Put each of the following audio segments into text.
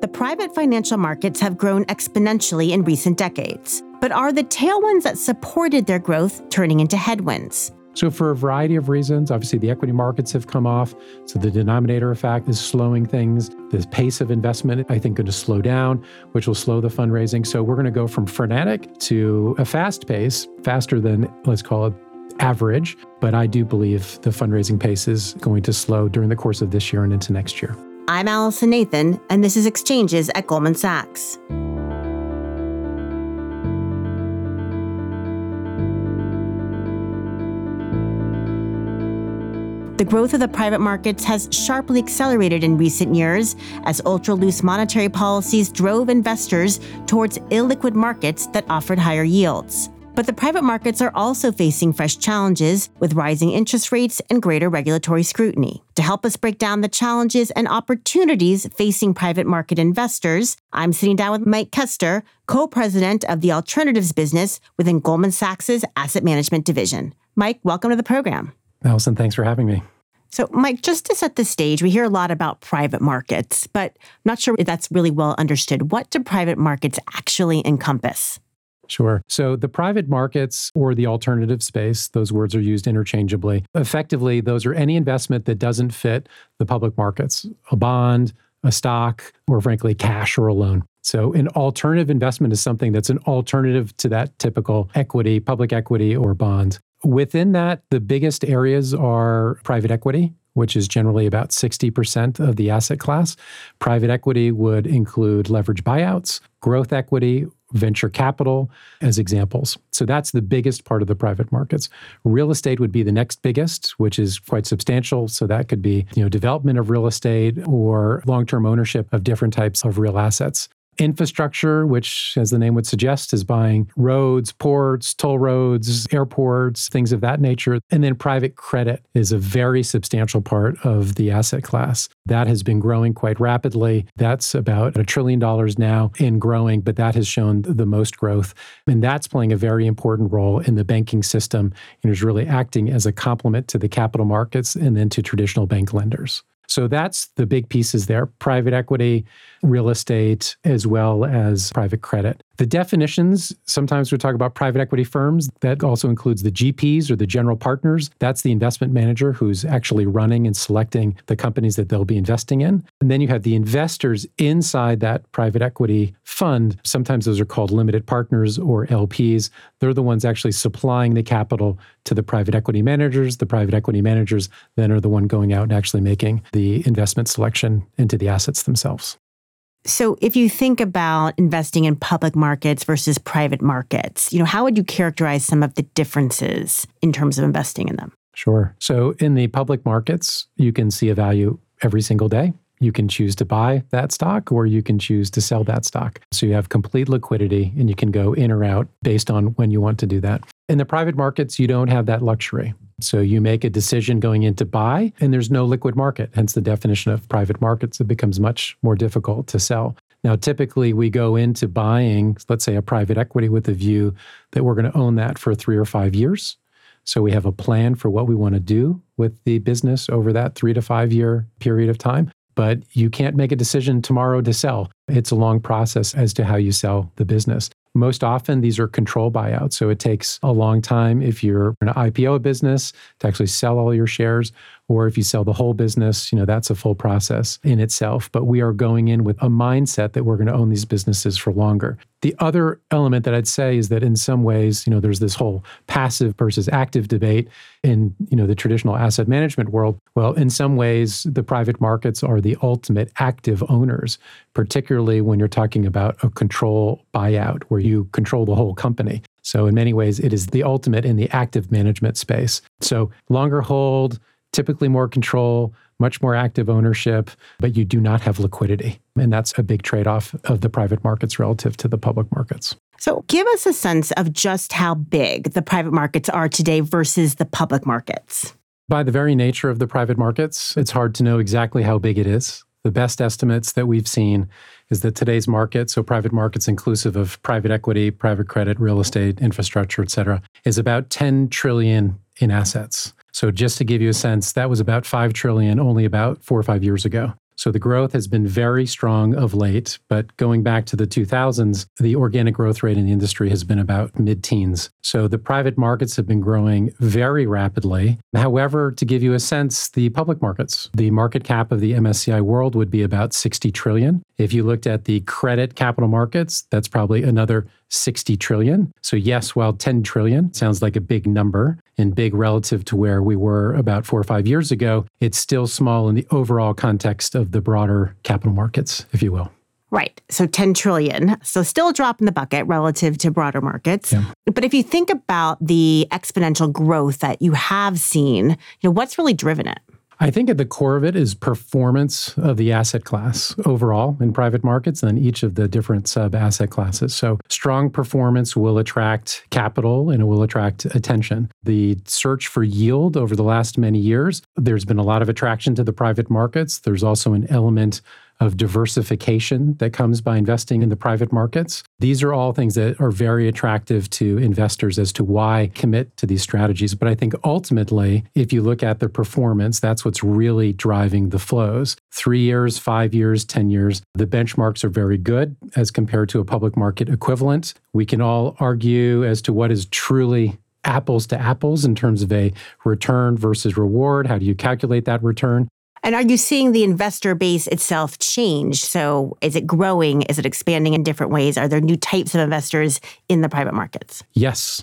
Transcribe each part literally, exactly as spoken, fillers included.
The private financial markets have grown exponentially in recent decades. But are the tailwinds that supported their growth turning into headwinds? So for a variety of reasons, obviously the equity markets have come off. So the denominator effect is slowing things. The pace of investment, I think, going to slow down, which will slow the fundraising. So we're going to go from frenetic to a fast pace, faster than, let's call it, average. But I do believe the fundraising pace is going to slow during the course of this year and into next year. I'm Allison Nathan, and this is Exchanges at Goldman Sachs. The growth of the private markets has sharply accelerated in recent years as ultra-loose monetary policies drove investors towards illiquid markets that offered higher yields. But the private markets are also facing fresh challenges with rising interest rates and greater regulatory scrutiny. To help us break down the challenges and opportunities facing private market investors, I'm sitting down with Mike Kester, co-president of the alternatives business within Goldman Sachs' asset management division. Mike, welcome to the program. Allison, thanks for having me. So, Mike, just to set the stage, we hear a lot about private markets, but I'm not sure if that's really well understood. What do private markets actually encompass? Sure. So the private markets or the alternative space, those words are used interchangeably. Effectively, those are any investment that doesn't fit the public markets, a bond, a stock, or frankly, cash or a loan. So an alternative investment is something that's an alternative to that typical equity, public equity, or bond. Within that, the biggest areas are private equity, which is generally about sixty percent of the asset class. Private equity would include leveraged buyouts, growth equity, venture capital as examples. So that's the biggest part of the private markets. Real estate would be the next biggest, which is quite substantial. So that could be, you know, development of real estate or long-term ownership of different types of real assets. Infrastructure, which, as the name would suggest, is buying roads, ports, toll roads, airports, things of that nature. And then private credit is a very substantial part of the asset class. That has been growing quite rapidly. That's about a trillion dollars now and growing, but that has shown the most growth. And that's playing a very important role in the banking system and is really acting as a complement to the capital markets and then to traditional bank lenders. So that's the big pieces there, private equity, real estate, as well as private credit. The definitions, sometimes we talk about private equity firms. That also includes the G Ps or the general partners. That's the investment manager who's actually running and selecting the companies that they'll be investing in. And then you have the investors inside that private equity fund. Sometimes those are called limited partners or L Ps. They're the ones actually supplying the capital to the private equity managers. The private equity managers then are the one going out and actually making the investment selection into the assets themselves. So if you think about investing in public markets versus private markets, you know, how would you characterize some of the differences in terms of investing in them? Sure. So in the public markets, you can see a value every single day. You can choose to buy that stock or you can choose to sell that stock. So you have complete liquidity and you can go in or out based on when you want to do that. In the private markets, you don't have that luxury. So you make a decision going in to buy and there's no liquid market. Hence the definition of private markets. It becomes much more difficult to sell. Now, typically we go into buying, let's say, a private equity with a view that we're going to own that for three or five years. So we have a plan for what we want to do with the business over that three to five year period of time. But you can't make a decision tomorrow to sell. It's a long process as to how you sell the business. Most often, these are control buyouts. So it takes a long time if you're an I P O business to actually sell all your shares, or if you sell the whole business, you know, that's a full process in itself. But we are going in with a mindset that we're going to own these businesses for longer. The other element that I'd say is that in some ways, you know, there's this whole passive versus active debate in, you know, the traditional asset management world. Well, in some ways, the private markets are the ultimate active owners, particularly when you're talking about a control buyout where you control the whole company. So in many ways, it is the ultimate in the active management space. So longer hold, typically more control, much more active ownership, but you do not have liquidity. And that's a big trade-off of the private markets relative to the public markets. So give us a sense of just how big the private markets are today versus the public markets. By the very nature of the private markets, it's hard to know exactly how big it is. The best estimates that we've seen is that today's market, so private markets inclusive of private equity, private credit, real estate, infrastructure, et cetera, is about ten trillion dollars in assets. So just to give you a sense, that was about five trillion dollars only about four or five years ago. So the growth has been very strong of late, but going back to the two thousands, the organic growth rate in the industry has been about mid-teens. So the private markets have been growing very rapidly. However, to give you a sense, the public markets, the market cap of the M S C I world would be about sixty trillion. If you looked at the credit capital markets, that's probably another sixty trillion. So yes, while ten trillion sounds like a big number and big relative to where we were about four or five years ago, it's still small in the overall context of the broader capital markets, if you will. Right. So ten trillion. So still a drop in the bucket relative to broader markets. Yeah. But if you think about the exponential growth that you have seen, you know, what's really driven it? I think at the core of it is performance of the asset class overall in private markets and each of the different sub-asset classes. So strong performance will attract capital and it will attract attention. The search for yield over the last many years, there's been a lot of attraction to the private markets. There's also an element of diversification that comes by investing in the private markets. These are all things that are very attractive to investors as to why commit to these strategies. But I think ultimately, if you look at their performance, that's what's really driving the flows. Three years, five years, ten years, the benchmarks are very good as compared to a public market equivalent. We can all argue as to what is truly apples to apples in terms of a return versus reward. How do you calculate that return? And are you seeing the investor base itself change? So is it growing? Is it expanding in different ways? Are there new types of investors in the private markets? Yes.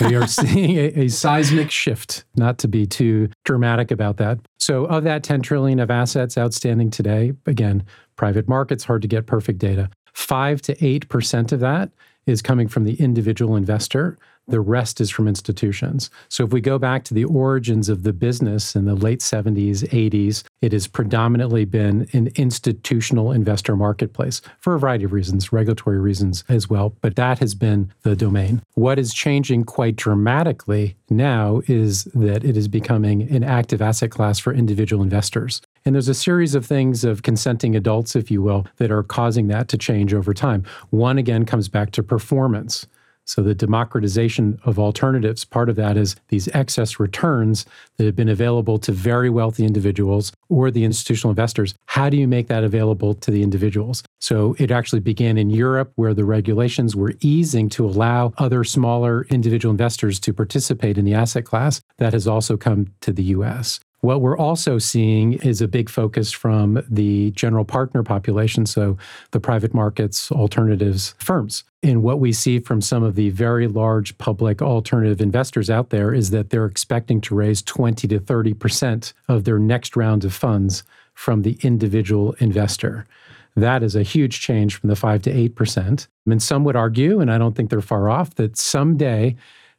We are seeing a, a seismic shift, not to be too dramatic about that. So of that ten trillion of assets outstanding today, again, private markets, hard to get perfect data. five to eight percent of that is coming from the individual investor. The rest is from institutions. So if we go back to the origins of the business in the late seventies, eighties, it has predominantly been an institutional investor marketplace for a variety of reasons, regulatory reasons as well, but that has been the domain. What is changing quite dramatically now is that it is becoming an active asset class for individual investors. And there's a series of things of consenting adults, if you will, that are causing that to change over time. One, again, comes back to performance. So the democratization of alternatives, part of that is these excess returns that have been available to very wealthy individuals or the institutional investors. How do you make that available to the individuals? So it actually began in Europe where the regulations were easing to allow other smaller individual investors to participate in the asset class. That has also come to the U S. What we're also seeing is a big focus from the general partner population, so the private markets, alternatives firms. And what we see from some of the very large public alternative investors out there is that they're expecting to raise twenty to thirty percent of their next round of funds from the individual investor. That is a huge change from the five to eight percent. And some would argue, and I don't think they're far off, that someday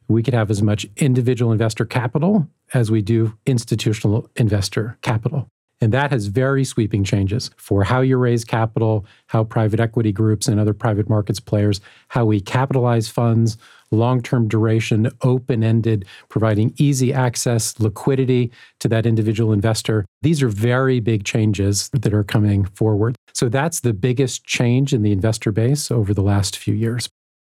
we could have as much individual investor capital as we do institutional investor capital. And that has very sweeping changes for how you raise capital, how private equity groups and other private markets players, how we capitalize funds, long-term duration, open-ended, providing easy access, liquidity to that individual investor. These are very big changes that are coming forward. So that's the biggest change in the investor base over the last few years.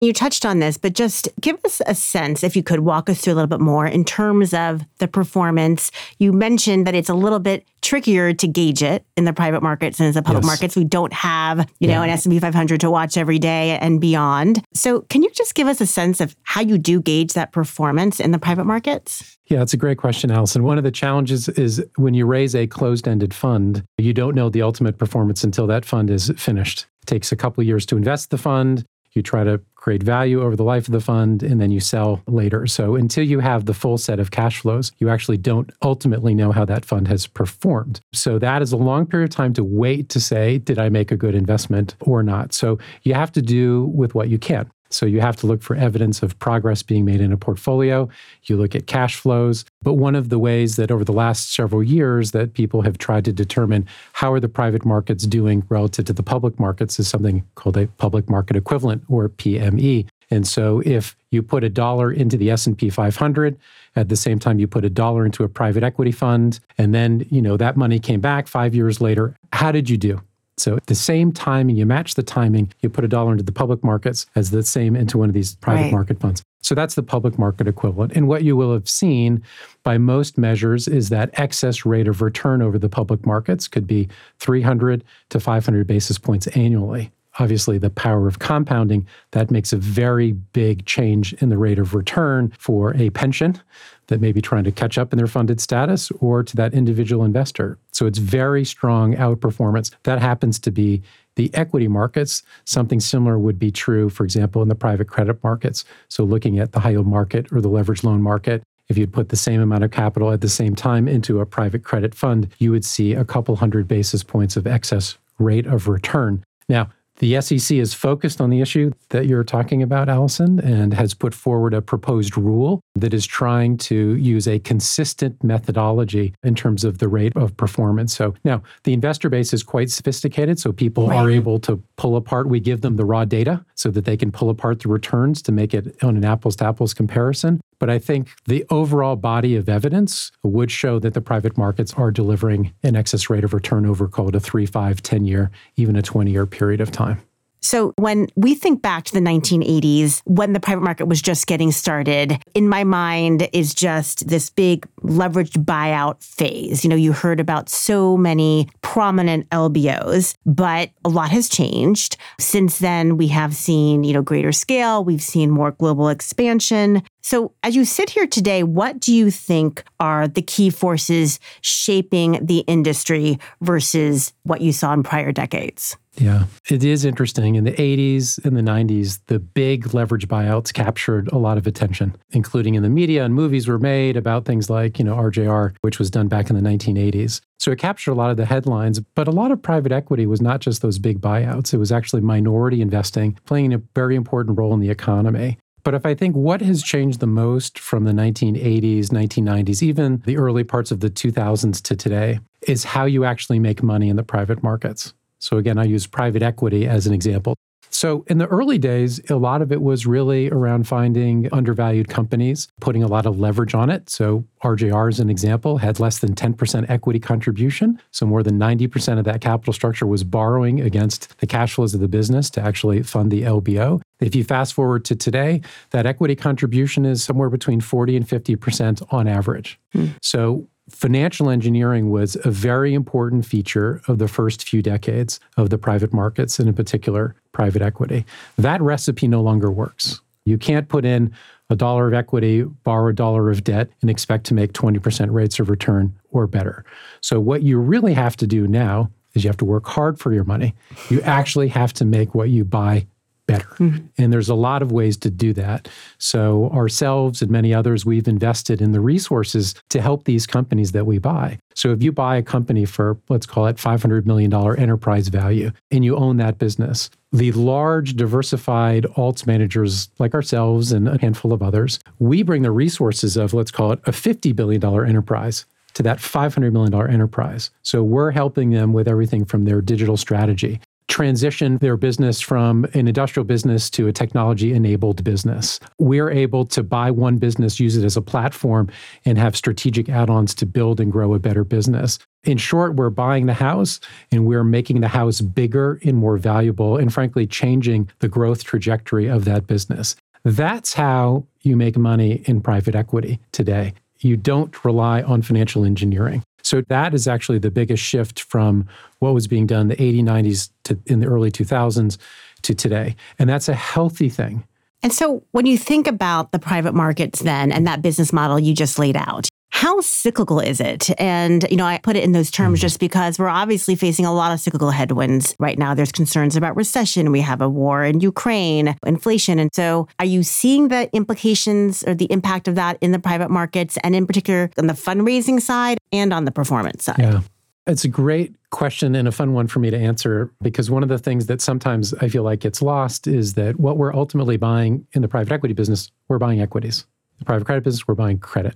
You touched on this, but just give us a sense, if you could walk us through a little bit more in terms of the performance. You mentioned that it's a little bit trickier to gauge it in the private markets and in the public yes. markets. We don't have, you yeah. know, an S and P five hundred to watch every day and beyond. So can you just give us a sense of how you do gauge that performance in the private markets? Yeah, it's a great question, Allison. One of the challenges is when you raise a closed-ended fund, you don't know the ultimate performance until that fund is finished. It takes a couple of years to invest the fund. You try to create value over the life of the fund, and then you sell later. So until you have the full set of cash flows, you actually don't ultimately know how that fund has performed. So that is a long period of time to wait to say, did I make a good investment or not? So you have to do with what you can. So you have to look for evidence of progress being made in a portfolio. You look at cash flows. But one of the ways that over the last several years that people have tried to determine how are the private markets doing relative to the public markets is something called a public market equivalent, or P M E. And so if you put a dollar into the S and P five hundred, at the same time you put a dollar into a private equity fund, and then you know that money came back five years later, how did you do? So at the same timing, you match the timing, you put a dollar into the public markets as the same into one of these private right. market funds. So that's the public market equivalent. And what you will have seen by most measures is that excess rate of return over the public markets could be three hundred to five hundred basis points annually. Obviously, the power of compounding, that makes a very big change in the rate of return for a pension that may be trying to catch up in their funded status or to that individual investor. So it's very strong outperformance. That happens to be the equity markets. Something similar would be true, for example, in the private credit markets. So looking at the high yield market or the leveraged loan market, if you'd put the same amount of capital at the same time into a private credit fund, you would see a couple hundred basis points of excess rate of return. Now, the S E C is focused on the issue that you're talking about, Allison, and has put forward a proposed rule that is trying to use a consistent methodology in terms of the rate of performance. So now the investor base is quite sophisticated, so people right. are able to pull apart. We give them the raw data so that they can pull apart the returns to make it on an apples-to-apples comparison. But I think the overall body of evidence would show that the private markets are delivering an excess rate of return over, call it a three, five, ten year, even a twenty year period of time. So when we think back to the nineteen eighties, when the private market was just getting started, in my mind is just this big leveraged buyout phase. You know, you heard about so many prominent L B Os, but a lot has changed. Since then, we have seen, you know, greater scale. We've seen more global expansion. So as you sit here today, what do you think are the key forces shaping the industry versus what you saw in prior decades? Yeah, it is interesting. In the eighties and the nineties, the big leverage buyouts captured a lot of attention, including in the media, and movies were made about things like, you know, R J R, which was done back in the nineteen eighties. So it captured a lot of the headlines, but a lot of private equity was not just those big buyouts. It was actually minority investing playing a very important role in the economy. But if I think what has changed the most from the nineteen eighties, nineteen nineties, even the early parts of the two thousands to today, is how you actually make money in the private markets. So again, I use private equity as an example. So in the early days, a lot of it was really around finding undervalued companies, putting a lot of leverage on it. So R J R, as an example, had less than ten percent equity contribution. So more than ninety percent of that capital structure was borrowing against the cash flows of the business to actually fund the L B O. If you fast forward to today, that equity contribution is somewhere between forty and fifty percent on average. Mm. So financial engineering was a very important feature of the first few decades of the private markets, and in particular, private equity. That recipe no longer works. You can't put in a dollar of equity, borrow a dollar of debt, and expect to make twenty percent rates of return or better. So what you really have to do now is you have to work hard for your money. You actually have to make what you buy better. Mm-hmm. And there's a lot of ways to do that. So ourselves and many others, we've invested in the resources to help these companies that we buy. So if you buy a company for, let's call it five hundred million dollars enterprise value, and you own that business, the large diversified alts managers like ourselves and a handful of others, we bring the resources of, let's call it a fifty billion dollars enterprise to that five hundred million dollars enterprise. So we're helping them with everything from their digital strategy, transition their business from an industrial business to a technology-enabled business. We're able to buy one business, use it as a platform, and have strategic add-ons to build and grow a better business. In short, we're buying the house, and we're making the house bigger and more valuable, and frankly, changing the growth trajectory of that business. That's how you make money in private equity today. You don't rely on financial engineering. So that is actually the biggest shift from what was being done in the eighties, nineties, to in the early two thousands to today. And that's a healthy thing. And so when you think about the private markets then and that business model you just laid out, how cyclical is it? And, you know, I put it in those terms just because we're obviously facing a lot of cyclical headwinds right now. There's concerns about recession. We have a war in Ukraine, inflation. And so are you seeing the implications or the impact of that in the private markets, and in particular on the fundraising side and on the performance side? Yeah. It's a great question and a fun one for me to answer, because one of the things that sometimes I feel like gets lost is that what we're ultimately buying in the private equity business, we're buying equities. The private credit business, we're buying credit.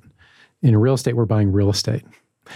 In real estate, we're buying real estate.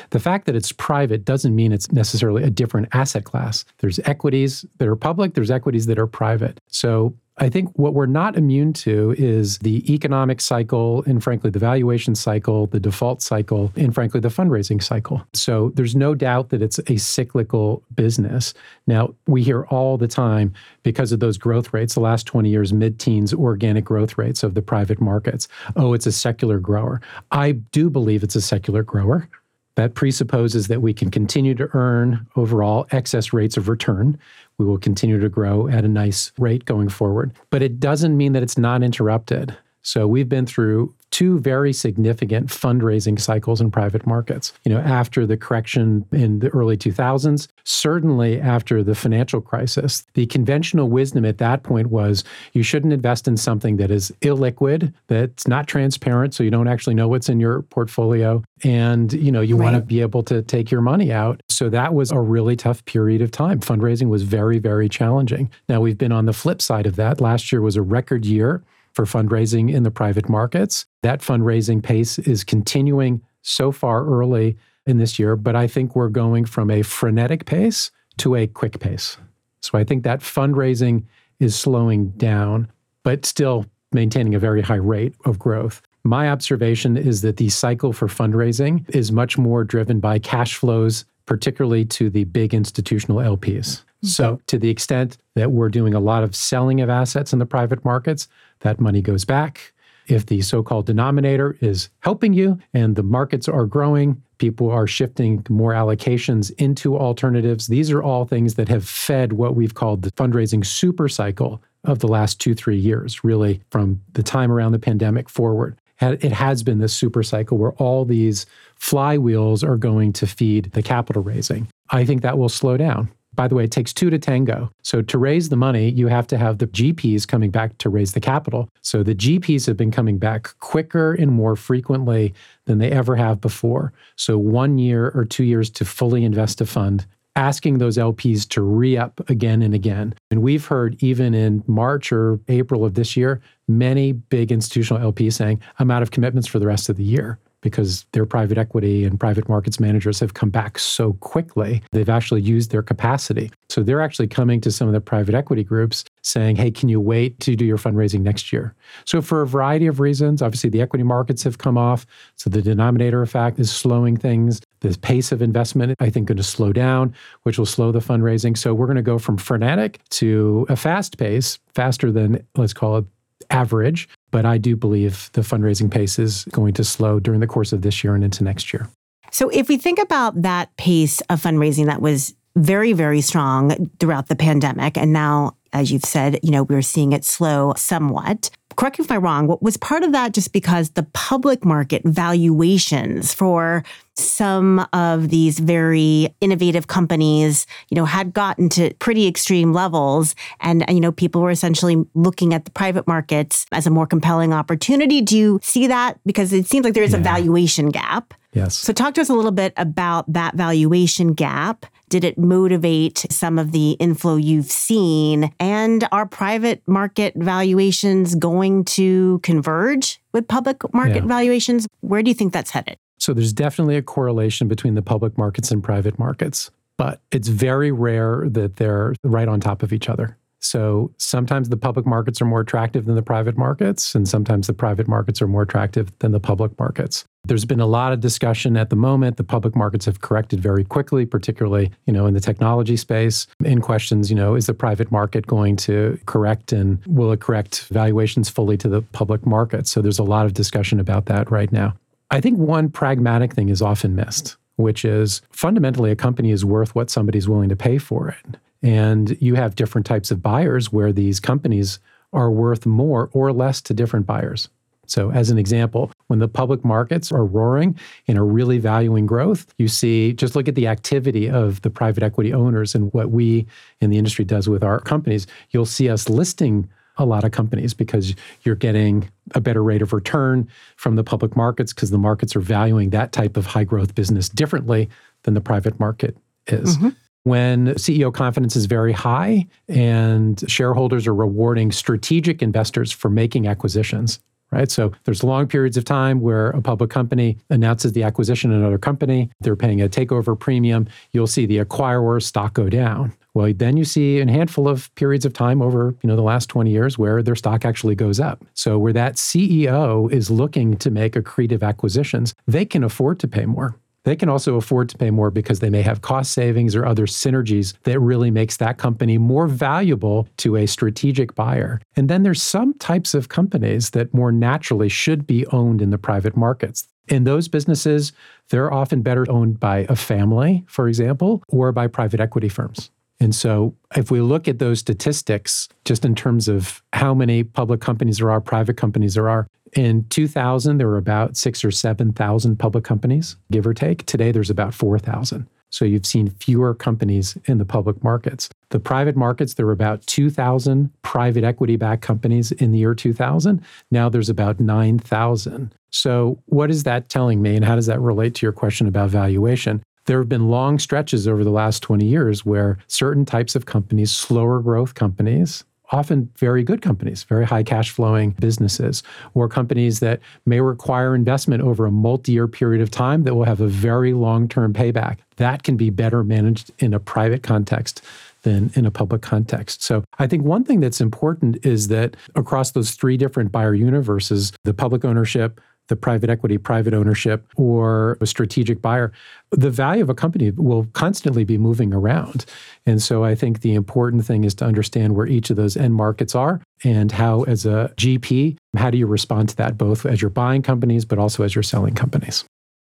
The fact that it's private doesn't mean it's necessarily a different asset class. There's equities that are public, there's equities that are private. So I think what we're not immune to is the economic cycle and, frankly, the valuation cycle, the default cycle, and, frankly, the fundraising cycle. So there's no doubt that it's a cyclical business. Now, we hear all the time, because of those growth rates, the last twenty years, mid-teens organic growth rates of the private markets, oh, it's a secular grower. I do believe it's a secular grower. That presupposes that we can continue to earn overall excess rates of return. We will continue to grow at a nice rate going forward. But it doesn't mean that it's not interrupted. So we've been through two very significant fundraising cycles in private markets. You know, after the correction in the early two thousands, certainly after the financial crisis, the conventional wisdom at that point was you shouldn't invest in something that is illiquid, that's not transparent, so you don't actually know what's in your portfolio, and you know you right. want to be able to take your money out. So that was a really tough period of time. Fundraising was very, very challenging. Now we've been on the flip side of that. Last year was a record year for fundraising in the private markets. That fundraising pace is continuing so far early in this year, but I think we're going from a frenetic pace to a quick pace. So I think that fundraising is slowing down, but still maintaining a very high rate of growth. My observation is that the cycle for fundraising is much more driven by cash flows, particularly to the big institutional L Ps. So to the extent that we're doing a lot of selling of assets in the private markets, that money goes back. If the so-called denominator is helping you and the markets are growing, people are shifting more allocations into alternatives. These are all things that have fed what we've called the fundraising super cycle of the last two, three years, really from the time around the pandemic forward. It has been this super cycle where all these flywheels are going to feed the capital raising. I think that will slow down. By the way, it takes two to tango. So to raise the money, you have to have the G Ps coming back to raise the capital. So the G Ps have been coming back quicker and more frequently than they ever have before. So one year or two years to fully invest a fund, asking those L Ps to re-up again and again. And we've heard even in March or April of this year, many big institutional L Ps saying, I'm out of commitments for the rest of the year, because their private equity and private markets managers have come back so quickly. They've actually used their capacity. So they're actually coming to some of the private equity groups saying, hey, can you wait to do your fundraising next year? So for a variety of reasons, obviously the equity markets have come off. So the denominator effect is slowing things. The pace of investment, I think, going to slow down, which will slow the fundraising. So we're going to go from frenetic to a fast pace, faster than, let's call it, average, but I do believe the fundraising pace is going to slow during the course of this year and into next year. So if we think about that pace of fundraising that was very, very strong throughout the pandemic, and now, as you've said, you know, we're seeing it slow somewhat. Correct me if I'm wrong, was part of that just because the public market valuations for some of these very innovative companies, you know, had gotten to pretty extreme levels, and, you know, people were essentially looking at the private markets as a more compelling opportunity? Do you see that? Because it seems like there is yeah. a valuation gap. Yes. So talk to us a little bit about that valuation gap. Did it motivate some of the inflow you've seen? And are private market valuations going to converge with public market yeah. valuations? Where do you think that's headed? So there's definitely a correlation between the public markets and private markets, but it's very rare that they're right on top of each other. So sometimes the public markets are more attractive than the private markets, and sometimes the private markets are more attractive than the public markets. There's been a lot of discussion at the moment. The public markets have corrected very quickly, particularly, you know, in the technology space. In questions, you know, is the private market going to correct, and will it correct valuations fully to the public market? So there's a lot of discussion about that right now. I think one pragmatic thing is often missed, which is fundamentally a company is worth what somebody's willing to pay for it. And you have different types of buyers where these companies are worth more or less to different buyers. So as an example, when the public markets are roaring and are really valuing growth, you see, just look at the activity of the private equity owners and what we in the industry does with our companies. You'll see us listing a lot of companies because you're getting a better rate of return from the public markets because the markets are valuing that type of high growth business differently than the private market is. Mm-hmm. When C E O confidence is very high and shareholders are rewarding strategic investors for making acquisitions, right? So there's long periods of time where a public company announces the acquisition of another company, they're paying a takeover premium, you'll see the acquirer's stock go down. Well, then you see a handful of periods of time over, you know, the last twenty years where their stock actually goes up. So where that C E O is looking to make accretive acquisitions, they can afford to pay more. They can also afford to pay more because they may have cost savings or other synergies that really makes that company more valuable to a strategic buyer. And then there's some types of companies that more naturally should be owned in the private markets. In those businesses, they're often better owned by a family, for example, or by private equity firms. And so if we look at those statistics, just in terms of how many public companies there are, private companies there are, in two thousand, there were about six or seven thousand public companies, give or take. Today, there's about four thousand. So you've seen fewer companies in the public markets. The private markets, there were about two thousand private equity-backed companies in the year two thousand. Now there's about nine thousand. So what is that telling me, and how does that relate to your question about valuation? There have been long stretches over the last twenty years where certain types of companies, slower growth companies, often very good companies, very high cash flowing businesses, or companies that may require investment over a multi-year period of time that will have a very long-term payback. That can be better managed in a private context than in a public context. So I think one thing that's important is that across those three different buyer universes, the public ownership, the private equity, private ownership, or a strategic buyer, the value of a company will constantly be moving around. And so I think the important thing is to understand where each of those end markets are and how, as a G P, how do you respond to that, both as you're buying companies, but also as you're selling companies.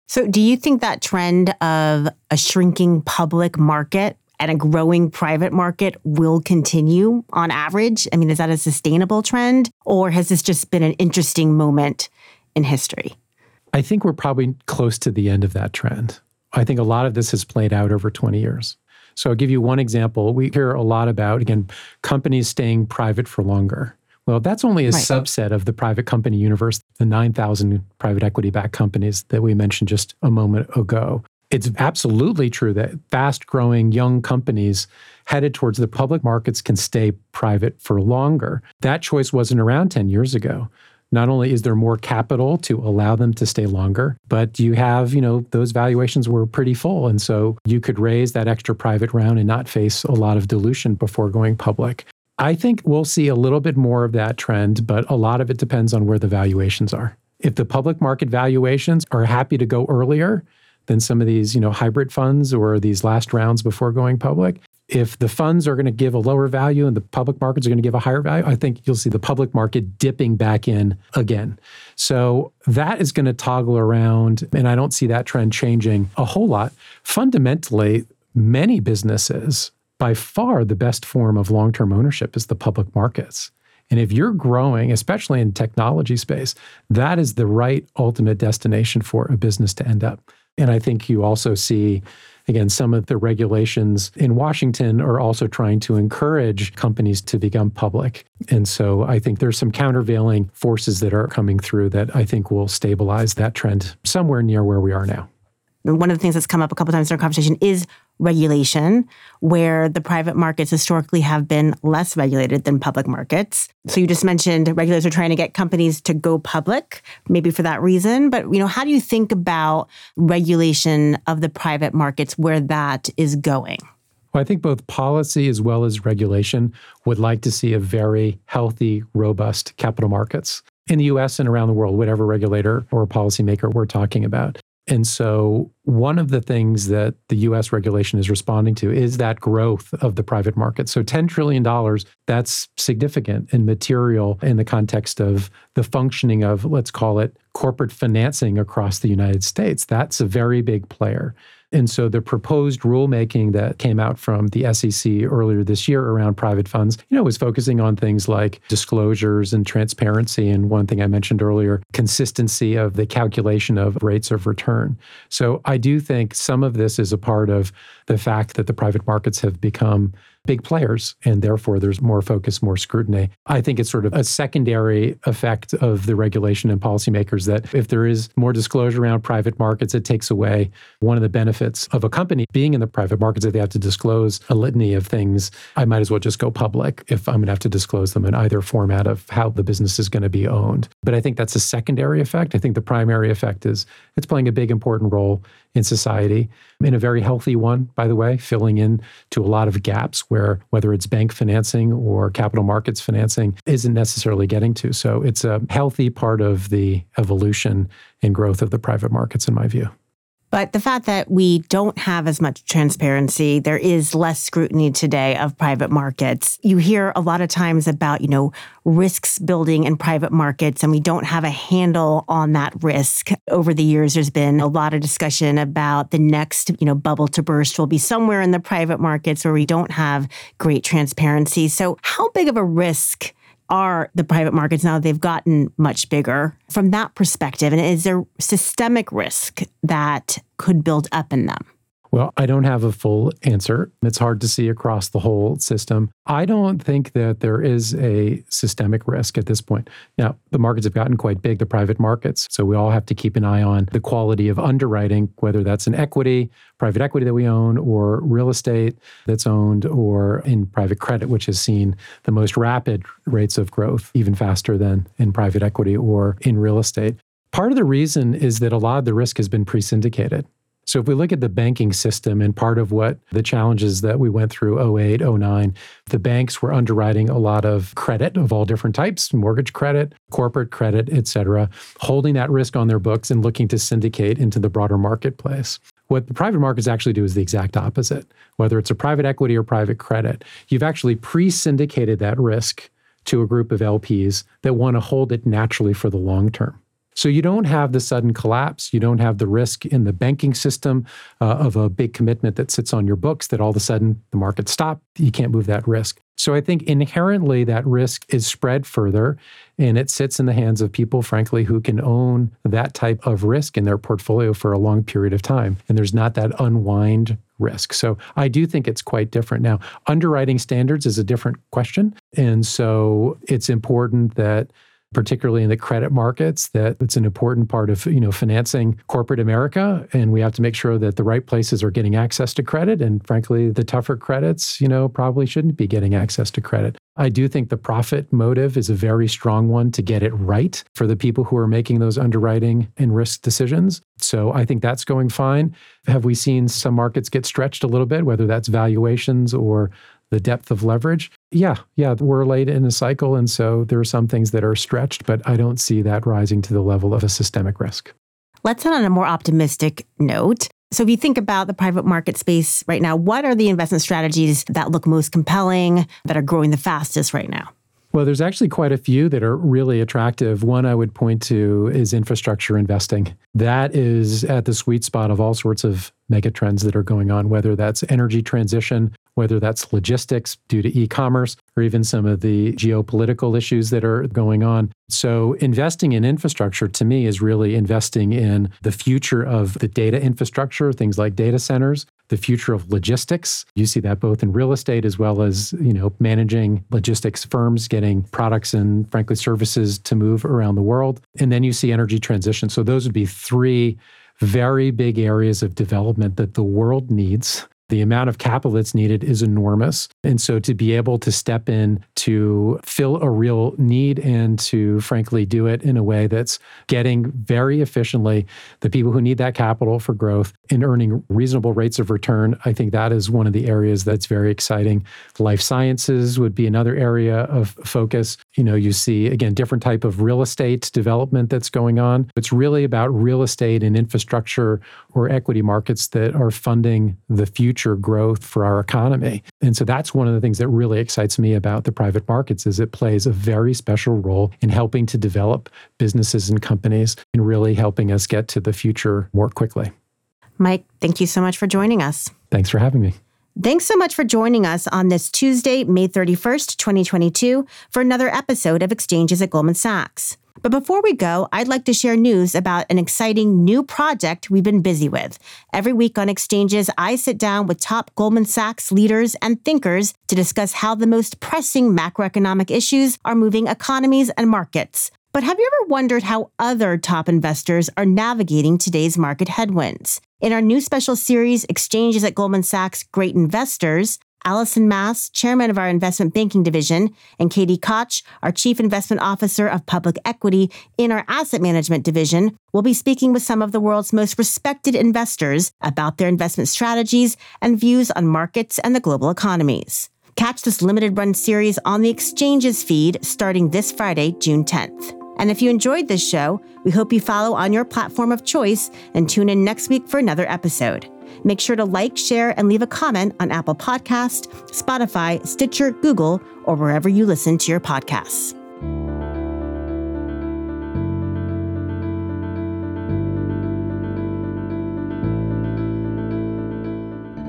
So do you think that trend of a shrinking public market and a growing private market will continue on average? I mean, is that a sustainable trend, or has this just been an interesting moment in history? I think we're probably close to the end of that trend. I think a lot of this has played out over twenty years. So I'll give you one example. We hear a lot about, again, companies staying private for longer. Well, that's only a right. subset of the private company universe, the nine thousand private equity-backed companies that we mentioned just a moment ago. It's absolutely true that fast-growing young companies headed towards the public markets can stay private for longer. That choice wasn't around ten years ago. Not only is there more capital to allow them to stay longer, but you have, you know, those valuations were pretty full. And so you could raise that extra private round and not face a lot of dilution before going public. I think we'll see a little bit more of that trend, but a lot of it depends on where the valuations are. If the public market valuations are happy to go earlier than some of these, you know, hybrid funds or these last rounds before going public, if the funds are going to give a lower value and the public markets are going to give a higher value, I think you'll see the public market dipping back in again. So that is going to toggle around, and I don't see that trend changing a whole lot. Fundamentally, many businesses, by far the best form of long-term ownership is the public markets. And if you're growing, especially in technology space, that is the right ultimate destination for a business to end up. And I think you also see, again, some of the regulations in Washington are also trying to encourage companies to become public. And so I think there's some countervailing forces that are coming through that I think will stabilize that trend somewhere near where we are now. One of the things that's come up a couple of times during conversation is regulation, where the private markets historically have been less regulated than public markets. So you just mentioned regulators are trying to get companies to go public, maybe for that reason. But, you know, how do you think about regulation of the private markets, where that is going? Well, I think both policy as well as regulation would like to see a very healthy, robust capital markets in the U S and around the world, whatever regulator or policymaker we're talking about. And so one of the things that the U S regulation is responding to is that growth of the private market. So ten trillion dollars, that's significant and material in the context of the functioning of, let's call it, corporate financing across the United States. That's a very big player. And so the proposed rulemaking that came out from the S E C earlier this year around private funds, you know, was focusing on things like disclosures and transparency. And one thing I mentioned earlier, consistency of the calculation of rates of return. So I do think some of this is a part of the fact that the private markets have become big players, and therefore there's more focus, more scrutiny. I think it's sort of a secondary effect of the regulation and policymakers that if there is more disclosure around private markets, it takes away one of the benefits of a company being in the private markets. If they have to disclose a litany of things, I might as well just go public if I'm going to have to disclose them in either format of how the business is going to be owned. But I think that's a secondary effect. I think the primary effect is it's playing a big, important role in society, in a very healthy one, by the way, filling in to a lot of gaps where whether it's bank financing or capital markets financing isn't necessarily getting to. So it's a healthy part of the evolution and growth of the private markets, in my view. But the fact that we don't have as much transparency, there is less scrutiny today of private markets. You hear a lot of times about, you know, risks building in private markets, and we don't have a handle on that risk. Over the years, there's been a lot of discussion about the next, you know, bubble to burst will be somewhere in the private markets where we don't have great transparency. So how big of a risk are the private markets now? They've gotten much bigger from that perspective. And is there systemic risk that could build up in them? Well, I don't have a full answer. It's hard to see across the whole system. I don't think that there is a systemic risk at this point. Now, the markets have gotten quite big, the private markets. So we all have to keep an eye on the quality of underwriting, whether that's in equity, private equity that we own, or real estate that's owned, or in private credit, which has seen the most rapid rates of growth, even faster than in private equity or in real estate. Part of the reason is that a lot of the risk has been pre-syndicated. So if we look at the banking system and part of what the challenges that we went through oh eight, oh nine, the banks were underwriting a lot of credit of all different types, mortgage credit, corporate credit, et cetera, holding that risk on their books and looking to syndicate into the broader marketplace. What the private markets actually do is the exact opposite. Whether it's a private equity or private credit, you've actually pre-syndicated that risk to a group of L Ps that want to hold it naturally for the long term. So you don't have the sudden collapse. You don't have the risk in the banking system uh, of a big commitment that sits on your books that all of a sudden the markets stop. You can't move that risk. So I think inherently that risk is spread further, and it sits in the hands of people, frankly, who can own that type of risk in their portfolio for a long period of time. And there's not that unwind risk. So I do think it's quite different. Now, underwriting standards is a different question. And so it's important that, particularly in the credit markets, that it's an important part of, you know, financing corporate America. And we have to make sure that the right places are getting access to credit. And frankly, the tougher credits, you know, probably shouldn't be getting access to credit. I do think the profit motive is a very strong one to get it right for the people who are making those underwriting and risk decisions. So I think that's going fine. Have we seen some markets get stretched a little bit, whether that's valuations or the depth of leverage? Yeah, yeah, we're late in a cycle. And so there are some things that are stretched, but I don't see that rising to the level of a systemic risk. Let's end on a more optimistic note. So if you think about the private market space right now, what are the investment strategies that look most compelling, that are growing the fastest right now? Well, there's actually quite a few that are really attractive. One I would point to is infrastructure investing. That is at the sweet spot of all sorts of megatrends that are going on, whether that's energy transition, whether that's logistics due to e-commerce, or even some of the geopolitical issues that are going on. So investing in infrastructure, to me, is really investing in the future of the data infrastructure, things like data centers, the future of logistics. You see that both in real estate as well as, you know, managing logistics firms, getting products and, frankly, services to move around the world. And then you see energy transition. So those would be three very big areas of development that the world needs. The amount of capital that's needed is enormous. And so to be able to step in to fill a real need and to, frankly, do it in a way that's getting very efficiently the people who need that capital for growth and earning reasonable rates of return, I think that is one of the areas that's very exciting. Life sciences would be another area of focus. You know, you see, again, different type of real estate development that's going on. It's really about real estate and infrastructure or equity markets that are funding the future growth for our economy. And so that's one of the things that really excites me about the private markets, is it plays a very special role in helping to develop businesses and companies and really helping us get to the future more quickly. Mike, thank you so much for joining us. Thanks for having me. Thanks so much for joining us on this Tuesday, May thirty-first, twenty twenty-two, for another episode of Exchanges at Goldman Sachs. But before we go, I'd like to share news about an exciting new project we've been busy with. Every week on Exchanges, I sit down with top Goldman Sachs leaders and thinkers to discuss how the most pressing macroeconomic issues are moving economies and markets. But have you ever wondered how other top investors are navigating today's market headwinds? In our new special series, Exchanges at Goldman Sachs Great Investors, Allison Mass, chairman of our investment banking division, and Katie Koch, our chief investment officer of public equity in our asset management division, will be speaking with some of the world's most respected investors about their investment strategies and views on markets and the global economies. Catch this limited run series on the Exchanges feed starting this Friday, June tenth. And if you enjoyed this show, we hope you follow on your platform of choice and tune in next week for another episode. Make sure to like, share, and leave a comment on Apple Podcasts, Spotify, Stitcher, Google, or wherever you listen to your podcasts.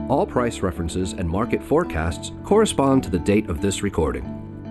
All price references and market forecasts correspond to the date of this recording.